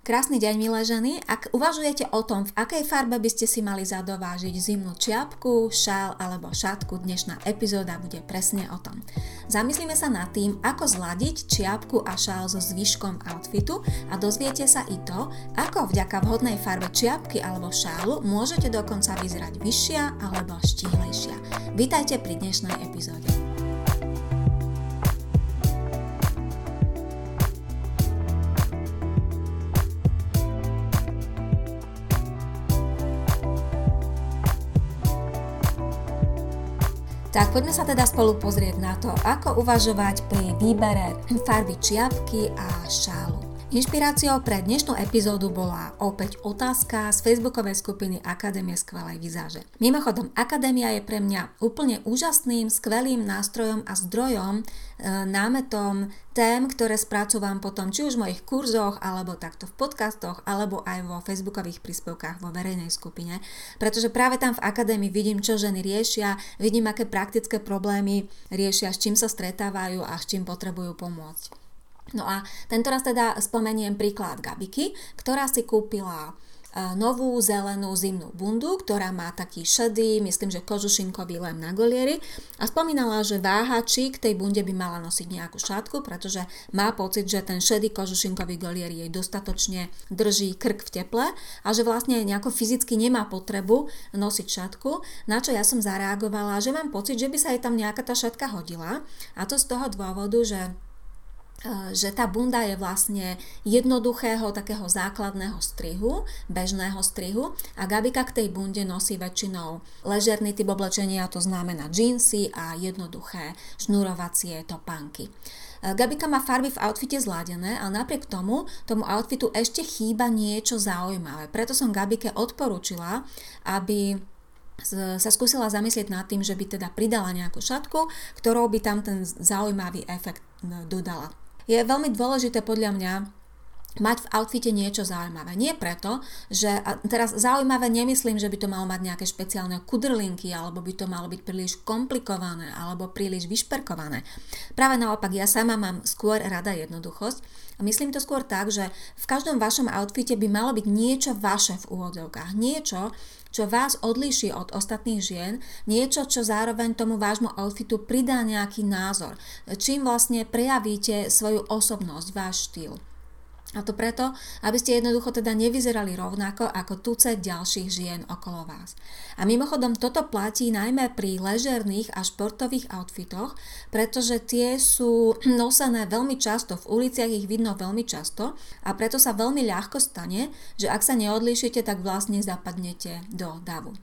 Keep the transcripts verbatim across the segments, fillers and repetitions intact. Krásny deň, milé ženy. Ak uvažujete o tom, v akej farbe by ste si mali zadovážiť zimnú čiapku, šál alebo šatku, dnešná epizóda bude presne o tom. Zamyslíme sa nad tým, ako zladiť čiapku a šál so zvyškom outfitu a dozviete sa i to, ako vďaka vhodnej farbe čiapky alebo šálu môžete dokonca vyzerať vyššia alebo štíhlejšia. Vítajte pri dnešnej epizóde. Tak poďme sa teda spolu pozrieť na to, ako uvažovať pri výbere farby čiapky a šálu. Inšpiráciou pre dnešnú epizódu bola opäť otázka z facebookovej skupiny Akadémie skvelej vizáže. Mimochodom, Akadémia je pre mňa úplne úžasným, skvelým nástrojom a zdrojom, e, námetom tém, ktoré spracúvam potom či už v mojich kurzoch, alebo takto v podcastoch, alebo aj vo facebookových príspevkách vo verejnej skupine. Pretože práve tam v Akadémii vidím, čo ženy riešia, vidím, aké praktické problémy riešia, s čím sa stretávajú a s čím potrebujú pomôcť. No a tentoraz teda spomeniem príklad Gabiky, ktorá si kúpila novú zelenú zimnú bundu, ktorá má taký šedý, myslím, že kožušinkový lem na golieri a spomínala, že váha, či k tej bunde by mala nosiť nejakú šatku, pretože má pocit, že ten šedý kožušinkový golier jej dostatočne drží krk v teple a že vlastne nejako fyzicky nemá potrebu nosiť šatku, na čo ja som zareagovala, že mám pocit, že by sa jej tam nejaká tá šatka hodila a to z toho dôvodu, že že tá bunda je vlastne jednoduchého takého základného strihu, bežného strihu a Gabika k tej bunde nosí väčšinou ležerný typ oblečenia, to znamená džínsy a jednoduché šnurovacie topánky. Gabika má farby v outfite zladené, ale napriek tomu, tomu outfitu ešte chýba niečo zaujímavé. Preto som Gabike odporúčila, aby sa skúsila zamyslieť nad tým, že by teda pridala nejakú šatku, ktorou by tam ten zaujímavý efekt dodala. Je veľmi dôležité podľa mňa mať v outfite niečo zaujímavé. Nie preto, že teraz zaujímavé nemyslím, že by to malo mať nejaké špeciálne kudrlinky, alebo by to malo byť príliš komplikované, alebo príliš vyšperkované. Práve naopak, ja sama mám skôr rada jednoduchosť. A myslím to skôr tak, že v každom vašom outfite by malo byť niečo vaše v úvodzovkách. Niečo, čo vás odlíši od ostatných žien, niečo, čo zároveň tomu vášmu outfitu pridá nejaký názor, čím vlastne prejavíte svoju osobnosť, váš štýl. A to preto, aby ste jednoducho teda nevyzerali rovnako ako tucet ďalších žien okolo vás. A mimochodom toto platí najmä pri ležerných a športových outfitoch, pretože tie sú nosené veľmi často, v uliciach ich vidno veľmi často a preto sa veľmi ľahko stane, že ak sa neodlíšite, tak vlastne zapadnete do davu.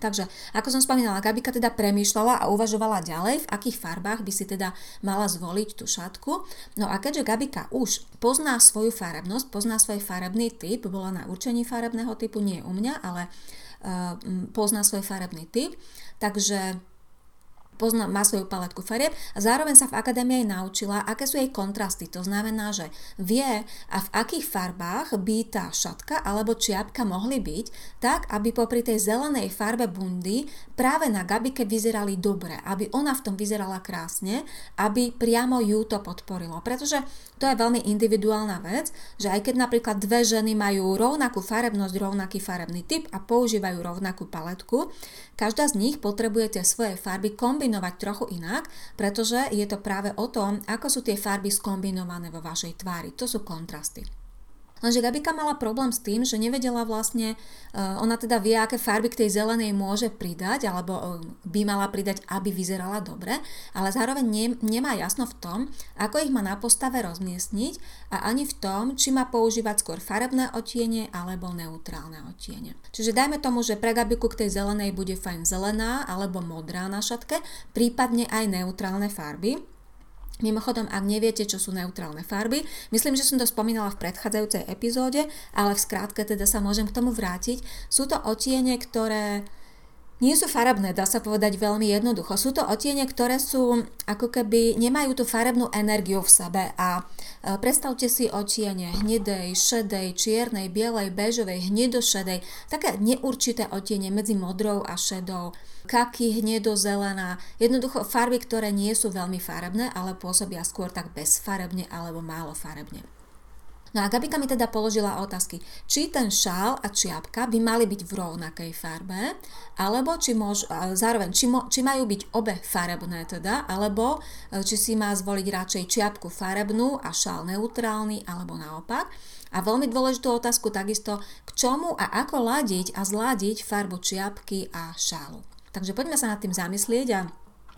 Takže, ako som spomínala, Gabika teda premýšľala a uvažovala ďalej, v akých farbách by si teda mala zvoliť tú šatku. No a keďže Gabika už pozná svoju farebnosť, pozná svoj farebný typ, bola na určení farebného typu, nie u mňa, ale uh, pozná svoj farebný typ, takže pozná, má svoju paletku farieb a zároveň sa v akadémii naučila, aké sú jej kontrasty. To znamená, že vie a v akých farbách by tá šatka alebo čiapka mohli byť tak, aby popri tej zelenej farbe bundy práve na Gabike vyzerali dobre, aby ona v tom vyzerala krásne, aby priamo ju to podporilo. Pretože to je veľmi individuálna vec, že aj keď napríklad dve ženy majú rovnakú farebnosť, rovnaký farebný typ a používajú rovnakú paletku, každá z nich potrebuje tie svoje farby kombinovať trochu inak, pretože je to práve o tom, ako sú tie farby skombinované vo vašej tvári. To sú kontrasty. Lenže Gabika mala problém s tým, že nevedela vlastne, ona teda vie, aké farby k tej zelenej môže pridať, alebo by mala pridať, aby vyzerala dobre, ale zároveň ne, nemá jasno v tom, ako ich má na postave rozmiestniť a ani v tom, či má používať skôr farebné odtiene alebo neutrálne odtiene. Čiže dajme tomu, že pre Gabiku k tej zelenej bude fajn zelená alebo modrá na šatke, prípadne aj neutrálne farby. Mimochodom, ak neviete, čo sú neutrálne farby, myslím, že som to spomínala v predchádzajúcej epizóde, ale v skratke teda sa môžem k tomu vrátiť. Sú to odtiene, ktoré nie sú farebné, dá sa povedať veľmi jednoducho. Sú to odtiene, ktoré sú ako keby nemajú tú farebnú energiu v sebe a predstavte si odtiene hnedej, šedej, čiernej, bielej, béžovej, hnedošedej, také neurčité odtiene medzi modrou a šedou, kaky, hnedozelená, jednoducho farby, ktoré nie sú veľmi farebné, ale pôsobia skôr tak bezfarebne alebo málo farebne. No a Gabika mi teda položila otázky, či ten šál a čiapka by mali byť v rovnakej farbe, alebo či, môž, zároveň, či, mo, či majú byť obe farebné teda, alebo či si má zvoliť radšej čiapku farebnú a šál neutrálny, alebo naopak. A veľmi dôležitú otázku takisto, k čomu a ako ladiť a zladiť farbu čiapky a šálu. Takže poďme sa nad tým zamyslieť a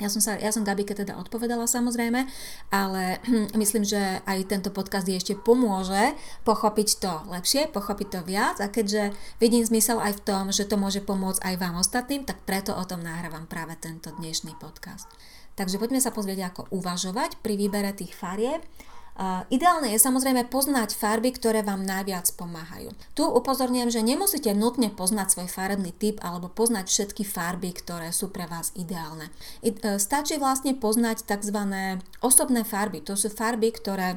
Ja som, sa, ja som Gabike teda odpovedala samozrejme, ale hm, myslím, že aj tento podcast jej ešte pomôže pochopiť to lepšie, pochopiť to viac a keďže vidím zmysel aj v tom, že to môže pomôcť aj vám ostatným, tak preto o tom nahrávam práve tento dnešný podcast. Takže poďme sa pozrieť, ako uvažovať pri výbere tých farieb. Uh, ideálne je samozrejme poznať farby, ktoré vám najviac pomáhajú. Tu upozorňujem, že nemusíte nutne poznať svoj farebný typ alebo poznať všetky farby, ktoré sú pre vás ideálne. I, uh, stačí vlastne poznať tzv. Osobné farby. To sú farby, ktoré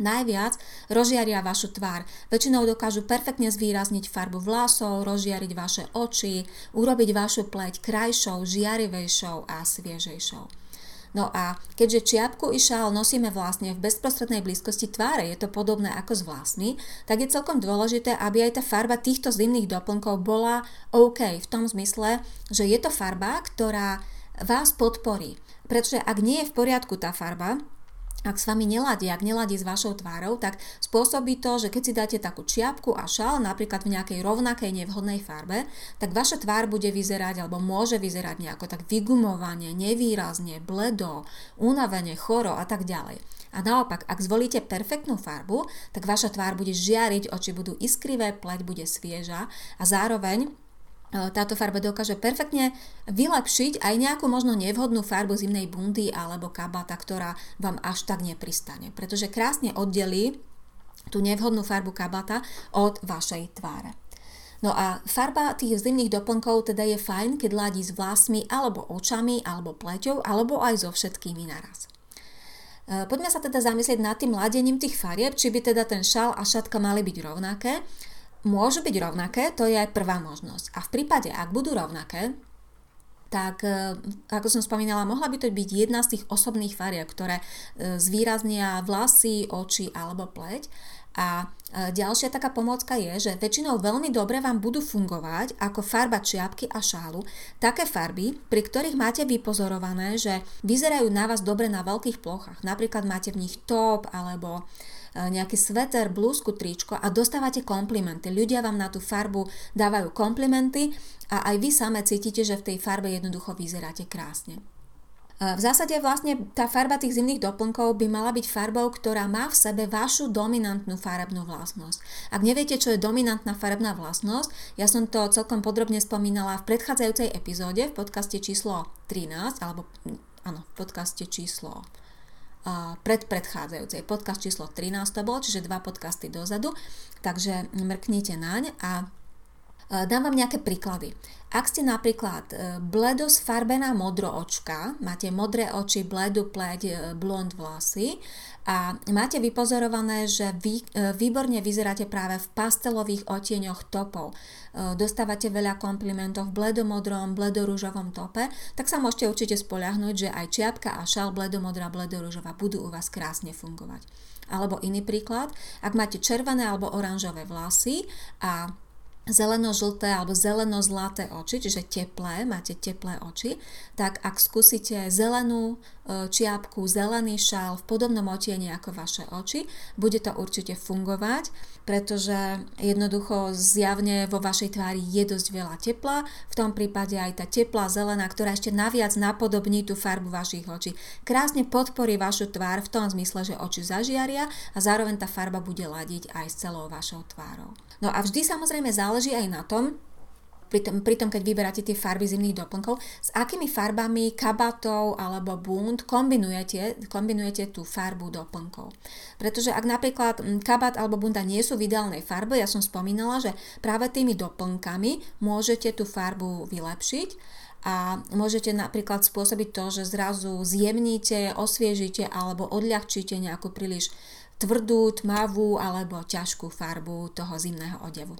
najviac rozžiaria vašu tvár. Väčšinou dokážu perfektne zvýrazniť farbu vlasov, rozžiariť vaše oči, urobiť vašu pleť krajšou, žiarivejšou a sviežejšou. No a keďže čiapku i šál nosíme vlastne v bezprostrednej blízkosti tváre, je to podobné ako s vlasmi, tak je celkom dôležité, aby aj tá farba týchto zimných doplnkov bola OK v tom zmysle, že je to farba, ktorá vás podporí. Pretože ak nie je v poriadku tá farba, ak s vami neladí, ak neladí s vašou tvárou, tak spôsobí to, že keď si dáte takú čiapku a šál, napríklad v nejakej rovnakej nevhodnej farbe, tak vaša tvár bude vyzerať, alebo môže vyzerať nejako tak vygumovane, nevýrazne, bledo, únavene, choro a tak ďalej. A naopak, ak zvolíte perfektnú farbu, tak vaša tvár bude žiariť, oči budú iskrivé, pleť bude svieža a zároveň táto farba dokáže perfektne vylepšiť aj nejakú možno nevhodnú farbu zimnej bundy alebo kabáta, ktorá vám až tak nepristane, pretože krásne oddelí tú nevhodnú farbu kabáta od vašej tváre. No a farba tých zimných doplnkov teda je fajn, keď ladí s vlasmi alebo očami alebo pleťou alebo aj so všetkými naraz. Poďme sa teda zamyslieť nad tým ladením tých farieb, či by teda ten šal a šatka mali byť rovnaké. Môžu byť rovnaké, to je aj prvá možnosť. A v prípade, ak budú rovnaké, tak, ako som spomínala, mohla by to byť jedna z tých osobných farieb, ktoré zvýraznia vlasy, oči alebo pleť. A ďalšia taká pomôcka je, že väčšinou veľmi dobre vám budú fungovať ako farba čiapky a šálu také farby, pri ktorých máte vypozorované, že vyzerajú na vás dobre na veľkých plochách. Napríklad máte v nich top alebo nejaký sveter, blúzku, tričko a dostávate komplimenty. Ľudia vám na tú farbu dávajú komplimenty a aj vy same cítite, že v tej farbe jednoducho vyzeráte krásne. V zásade vlastne tá farba tých zimných doplnkov by mala byť farbou, ktorá má v sebe vašu dominantnú farebnú vlastnosť. Ak neviete, čo je dominantná farebná vlastnosť, ja som to celkom podrobne spomínala v predchádzajúcej epizóde v podcaste číslo trinásť, alebo áno, v podcaste číslo pred predchádzajúcej. Podcast číslo trinásť to bolo, čiže dva podcasty dozadu, takže mrknite naň a dám vám nejaké príklady. Ak ste napríklad bledo sfarbená modroočka, máte modré oči, bledú pleť, blond vlasy a máte vypozorované, že vy výborne vyzeráte práve v pastelových odtieňoch topov. Dostávate veľa komplimentov v bledomodrom, bledorúžovom tope, tak sa môžete určite spoľahnúť, že aj čiapka a šal bledomodrá, bledorúžová budú u vás krásne fungovať. Alebo iný príklad, ak máte červené alebo oranžové vlasy a zeleno-žlté alebo zeleno-zlaté oči, čiže teplé, máte teplé oči, tak ak skúsite zelenú čiapku, zelený šál v podobnom odtieni ako vaše oči, bude to určite fungovať, pretože jednoducho zjavne vo vašej tvári je dosť veľa tepla, v tom prípade aj tá teplá zelená, ktorá ešte naviac napodobní tú farbu vašich očí, krásne podporí vašu tvár v tom zmysle, že oči zažiaria a zároveň tá farba bude ladiť aj s celou vašou tvárou. No a vždy samozrejme záleží aj na tom, pri tom, pri tom keď vyberáte tie farby zimných doplnkov, s akými farbami kabátov alebo bund kombinujete, kombinujete tú farbu doplnkov. Pretože ak napríklad kabát alebo bunda nie sú v ideálnej farbe, ja som spomínala, že práve tými doplnkami môžete tú farbu vylepšiť a môžete napríklad spôsobiť to, že zrazu zjemníte, osviežite alebo odľahčíte nejakú príliš tvrdú, tmavú alebo ťažkú farbu toho zimného odevu.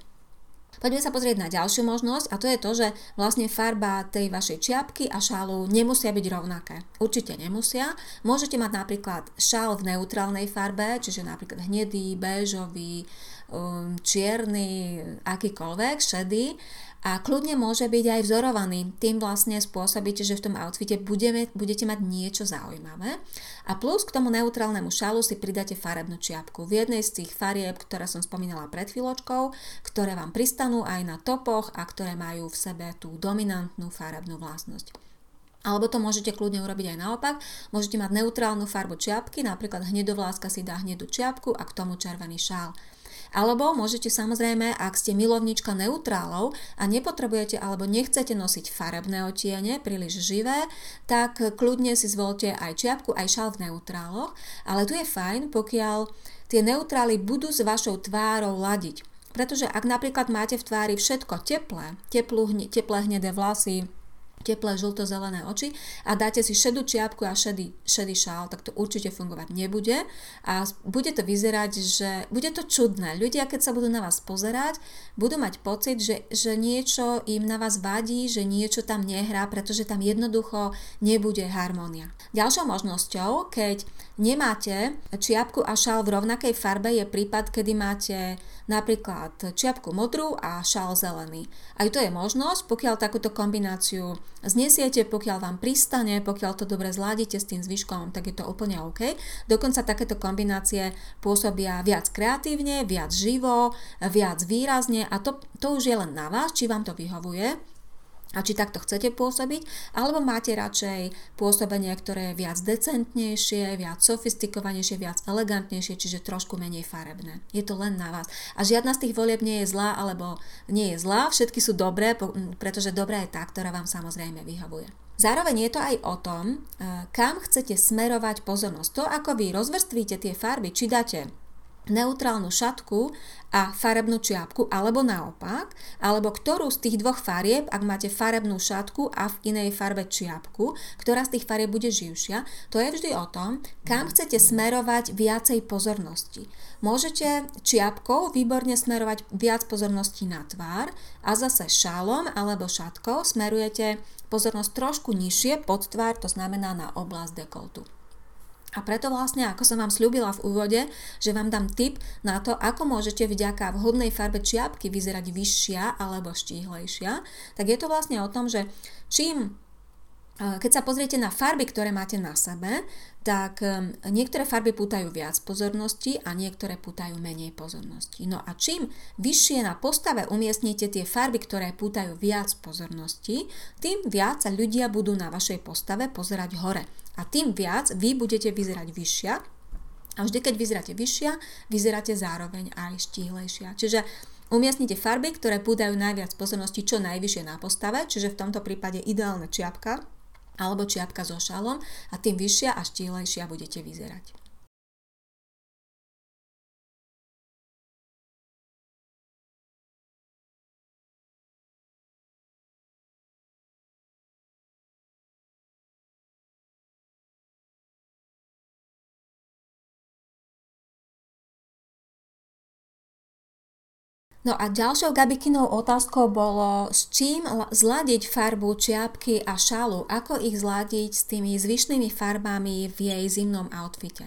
Poďme sa pozrieť na ďalšiu možnosť a to je to, že vlastne farba tej vašej čiapky a šálu nemusia byť rovnaké. Určite nemusia. Môžete mať napríklad šál v neutrálnej farbe, čiže napríklad hnedý, béžový, čierny, akýkoľvek, šedý. A kľudne môže byť aj vzorovaný. Tým vlastne spôsobíte, že v tom outfite budeme, budete mať niečo zaujímavé. A plus k tomu neutrálnemu šálu si pridáte farebnú čiapku. V jednej z tých farieb, ktoré som spomínala pred chvíľočkou, ktoré vám pristanú aj na topoch a ktoré majú v sebe tú dominantnú farebnú vlastnosť. Alebo to môžete kľudne urobiť aj naopak. Môžete mať neutrálnu farbu čiapky, napríklad hnedovláska si dá hnedú čiapku a k tomu červený šál. Alebo môžete samozrejme, ak ste milovnička neutrálov a nepotrebujete alebo nechcete nosiť farebné odtiene, príliš živé, tak kľudne si zvolte aj čiapku, aj šál v neutráloch, ale tu je fajn, pokiaľ tie neutrály budú s vašou tvárou ladiť. Pretože ak napríklad máte v tvári všetko teplé, teplú, teplé hnedé vlasy, teplé žlto-zelené oči a dáte si šedú čiapku a šedý, šedý šál, tak to určite fungovať nebude a bude to vyzerať, že bude to čudné. Ľudia, keď sa budú na vás pozerať, budú mať pocit, že, že niečo im na vás vadí, že niečo tam nehrá, pretože tam jednoducho nebude harmónia. Ďalšou možnosťou, keď nemáte čiapku a šál v rovnakej farbe, je prípad, kedy máte napríklad čiapku modrú a šál zelený. Aj to je možnosť, pokiaľ takúto kombináciu znesiete, pokiaľ vám pristane, pokiaľ to dobre zladíte s tým zvyškom, tak je to úplne OK. Dokonca takéto kombinácie pôsobia viac kreatívne, viac živo, viac výrazne a to, to už je len na vás, či vám to vyhovuje. A či takto chcete pôsobiť, alebo máte radšej pôsobenie, ktoré je viac decentnejšie, viac sofistikovanejšie, viac elegantnejšie, čiže trošku menej farebné. Je to len na vás. A žiadna z tých volieb nie je zlá, alebo nie je zlá, všetky sú dobré, pretože dobrá je tá, ktorá vám samozrejme vyhovuje. Zároveň je to aj o tom, kam chcete smerovať pozornosť. To, ako vy rozvrstvíte tie farby, či dáte neutrálnu šatku a farebnú čiapku, alebo naopak, alebo ktorú z tých dvoch farieb, ak máte farebnú šatku a v inej farbe čiapku, ktorá z tých farieb bude živšia, to je vždy o tom, kam chcete smerovať viacej pozornosti. Môžete čiapkou výborne smerovať viac pozornosti na tvár a zase šálom alebo šatkou smerujete pozornosť trošku nižšie pod tvár, to znamená na oblasť dekoltu. A preto vlastne, ako som vám sľúbila v úvode, že vám dám tip na to, ako môžete vďaka vhodnej farbe čiapky vyzerať vyššia alebo štíhlejšia, tak je to vlastne o tom, že čím, keď sa pozriete na farby, ktoré máte na sebe, tak niektoré farby pútajú viac pozornosti a niektoré pútajú menej pozornosti. No a čím vyššie na postave umiestnite tie farby, ktoré pútajú viac pozornosti, tým viac sa ľudia budú na vašej postave pozerať hore. A tým viac vy budete vyzerať vyššia a vždy, keď vyzeráte vyššia, vyzeráte zároveň aj štíhlejšia. Čiže umiestnite farby, ktoré pútajú najviac pozornosti čo najvyššie na postave, čiže v tomto prípade ideálna čiapka alebo čiapka so šalom a tým vyššia a štíhlejšia budete vyzerať. No a ďalšou Gabikinou otázkou bolo, s čím zladiť farbu čiapky a šálu, ako ich zladiť s tými zvyšnými farbami v jej zimnom outfite.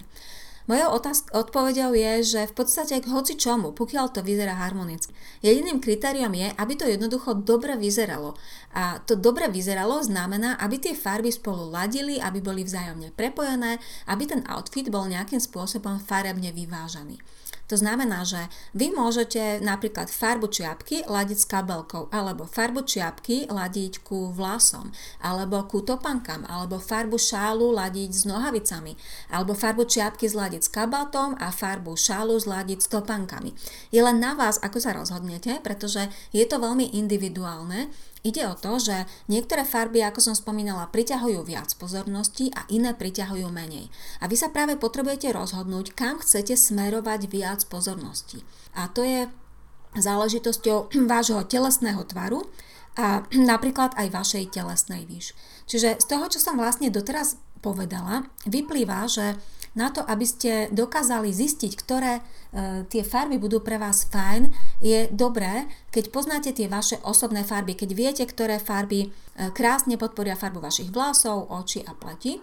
Mojou otáz- odpoveďou je, že v podstate k hoci čomu, pokiaľ to vyzerá harmonicky. Jediným kritériom je, aby to jednoducho dobre vyzeralo. A to dobre vyzeralo znamená, aby tie farby spolu ladili, aby boli vzájomne prepojené, aby ten outfit bol nejakým spôsobom farebne vyvážaný. To znamená, že vy môžete napríklad farbu čiapky ladiť s kabelkou, alebo farbu čiapky ladiť ku vlasom, alebo ku topankám, alebo farbu šálu ladiť s nohavicami, alebo farbu čiapky zladiť s kabátom a farbu šálu zladiť s topankami. Je len na vás, ako sa rozhodnete, pretože je to veľmi individuálne. Ide o to, že niektoré farby, ako som spomínala, priťahujú viac pozornosti a iné priťahujú menej. A vy sa práve potrebujete rozhodnúť, kam chcete smerovať viac pozornosti. A to je záležitosťou vášho telesného tvaru a napríklad aj vašej telesnej výšky. Čiže z toho, čo som vlastne doteraz povedala, vyplýva, že na to, aby ste dokázali zistiť, ktoré e, tie farby budú pre vás fajn, je dobré, keď poznáte tie vaše osobné farby, keď viete, ktoré farby e, krásne podporia farbu vašich vlasov, očí a pleti.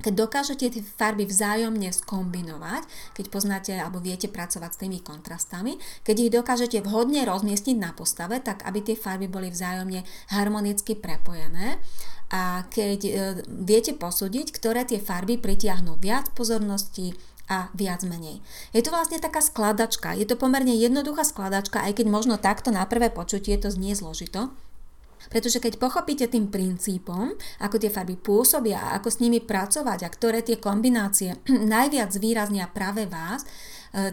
Keď dokážete tie farby vzájomne skombinovať, keď poznáte alebo viete pracovať s tými kontrastami, keď ich dokážete vhodne rozmiestniť na postave, tak aby tie farby boli vzájomne harmonicky prepojené. A keď e, viete posúdiť, ktoré tie farby pritiahnu viac pozornosti a viac menej. Je to vlastne taká skladačka, je to pomerne jednoduchá skladačka, aj keď možno takto na prvé počutie to znie zložito. Pretože keď pochopíte tým princípom, ako tie farby pôsobia a ako s nimi pracovať a ktoré tie kombinácie najviac zvýraznia práve vás,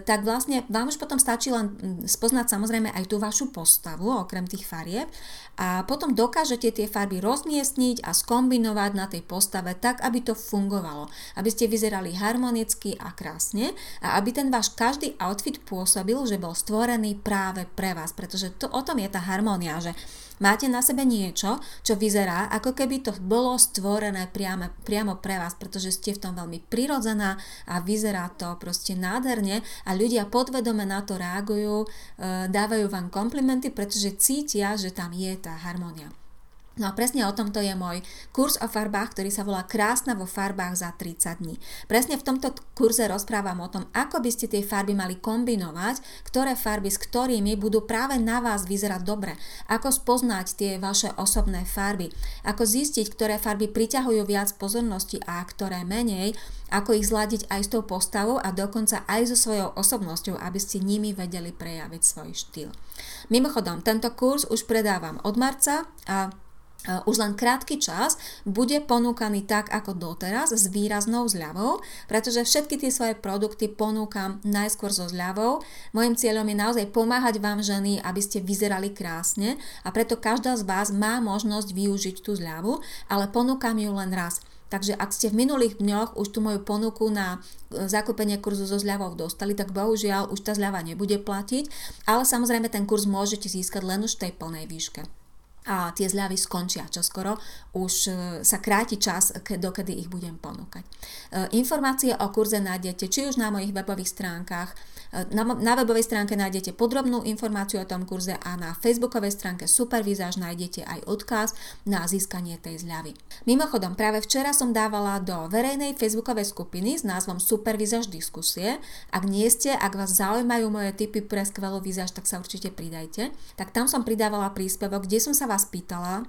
tak vlastne vám už potom stačí len spoznať samozrejme aj tú vašu postavu okrem tých farieb a potom dokážete tie farby rozmiestniť a skombinovať na tej postave tak, aby to fungovalo, aby ste vyzerali harmonicky a krásne a aby ten váš každý outfit pôsobil, že bol stvorený práve pre vás, pretože to, o tom je tá harmónia, že máte na sebe niečo, čo vyzerá, ako keby to bolo stvorené priamo, priamo pre vás, pretože ste v tom veľmi prirodzená a vyzerá to proste nádherne a ľudia podvedome na to reagujú, dávajú vám komplimenty, pretože cítia, že tam je tá harmónia. No a presne o tomto je môj kurz o farbách, ktorý sa volá Krásna vo farbách za tridsať dní. Presne v tomto kurze rozprávam o tom, ako by ste tie farby mali kombinovať, ktoré farby s ktorými budú práve na vás vyzerať dobre, ako spoznať tie vaše osobné farby, ako zistiť, ktoré farby priťahujú viac pozornosti a ktoré menej, ako ich zladiť aj s tou postavou a dokonca aj so svojou osobnosťou, aby ste nimi vedeli prejaviť svoj štýl. Mimochodom, tento kurz už predávam od marca a už len krátky čas bude ponúkaný tak ako doteraz s výraznou zľavou, pretože všetky tie svoje produkty ponúkam najskôr so zľavou. Mojím cieľom je naozaj pomáhať vám ženy, aby ste vyzerali krásne a preto každá z vás má možnosť využiť tú zľavu, ale ponúkam ju len raz. Takže ak ste v minulých dňoch už tú moju ponuku na zakúpenie kurzu so zľavou dostali, tak bohužiaľ už tá zľava nebude platiť, ale samozrejme ten kurz môžete získať len už v tej plnej výške. A tie zľavy skončia čoskoro, už sa kráti čas, dokedy ich budem ponúkať. Informácie o kurze nájdete či už na mojich webových stránkach. Na webovej stránke nájdete podrobnú informáciu o tom kurze a na facebookovej stránke Supervizáž nájdete aj odkaz na získanie tej zľavy. Mimochodom, práve včera som dávala do verejnej facebookovej skupiny s názvom Supervizáž diskusie. Ak nie ste, ak vás zaujímajú moje tipy pre skvelú vizáž, tak sa určite pridajte. Tak tam som pridávala príspevok, kde som sa vás spýtala,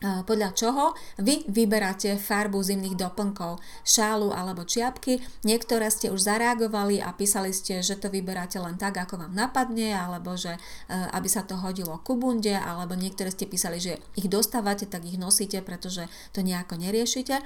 podľa čoho vy vyberáte farbu zimných doplnkov, šálu alebo čiapky. Niektoré ste už zareagovali a písali ste, že to vyberáte len tak, ako vám napadne, alebo že aby sa to hodilo ku bunde, alebo niektoré ste písali, že ich dostávate, tak ich nosíte, pretože to nejako neriešite.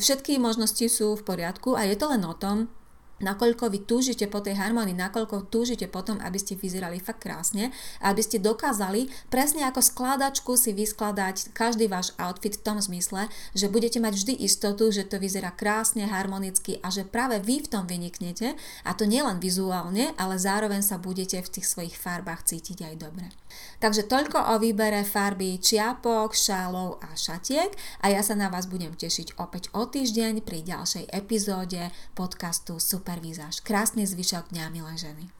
Všetky možnosti sú v poriadku a je to len o tom, nakoľko vy túžite po tej harmonii, nakoľko túžite po tom, aby ste vyzerali fakt krásne, aby ste dokázali presne ako skladačku si vyskladať každý váš outfit v tom zmysle, že budete mať vždy istotu, že to vyzerá krásne, harmonicky a že práve vy v tom vyniknete a to nielen vizuálne, ale zároveň sa budete v tých svojich farbách cítiť aj dobre. Takže toľko o výbere farby čiapok, šálov a šatiek a ja sa na vás budem tešiť opäť o týždeň pri ďalšej epizóde podcastu Super Vizáž. Krásny zvyšok dňa, milé ženy.